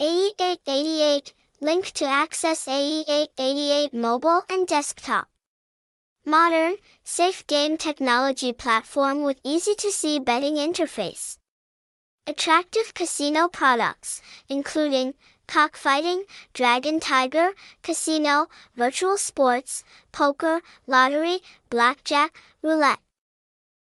AE888, link to access AE888 mobile and desktop. Modern, safe game technology platform with easy-to-see betting interface. Attractive casino products, including cockfighting, dragon tiger, casino, virtual sports, poker, lottery, blackjack, roulette.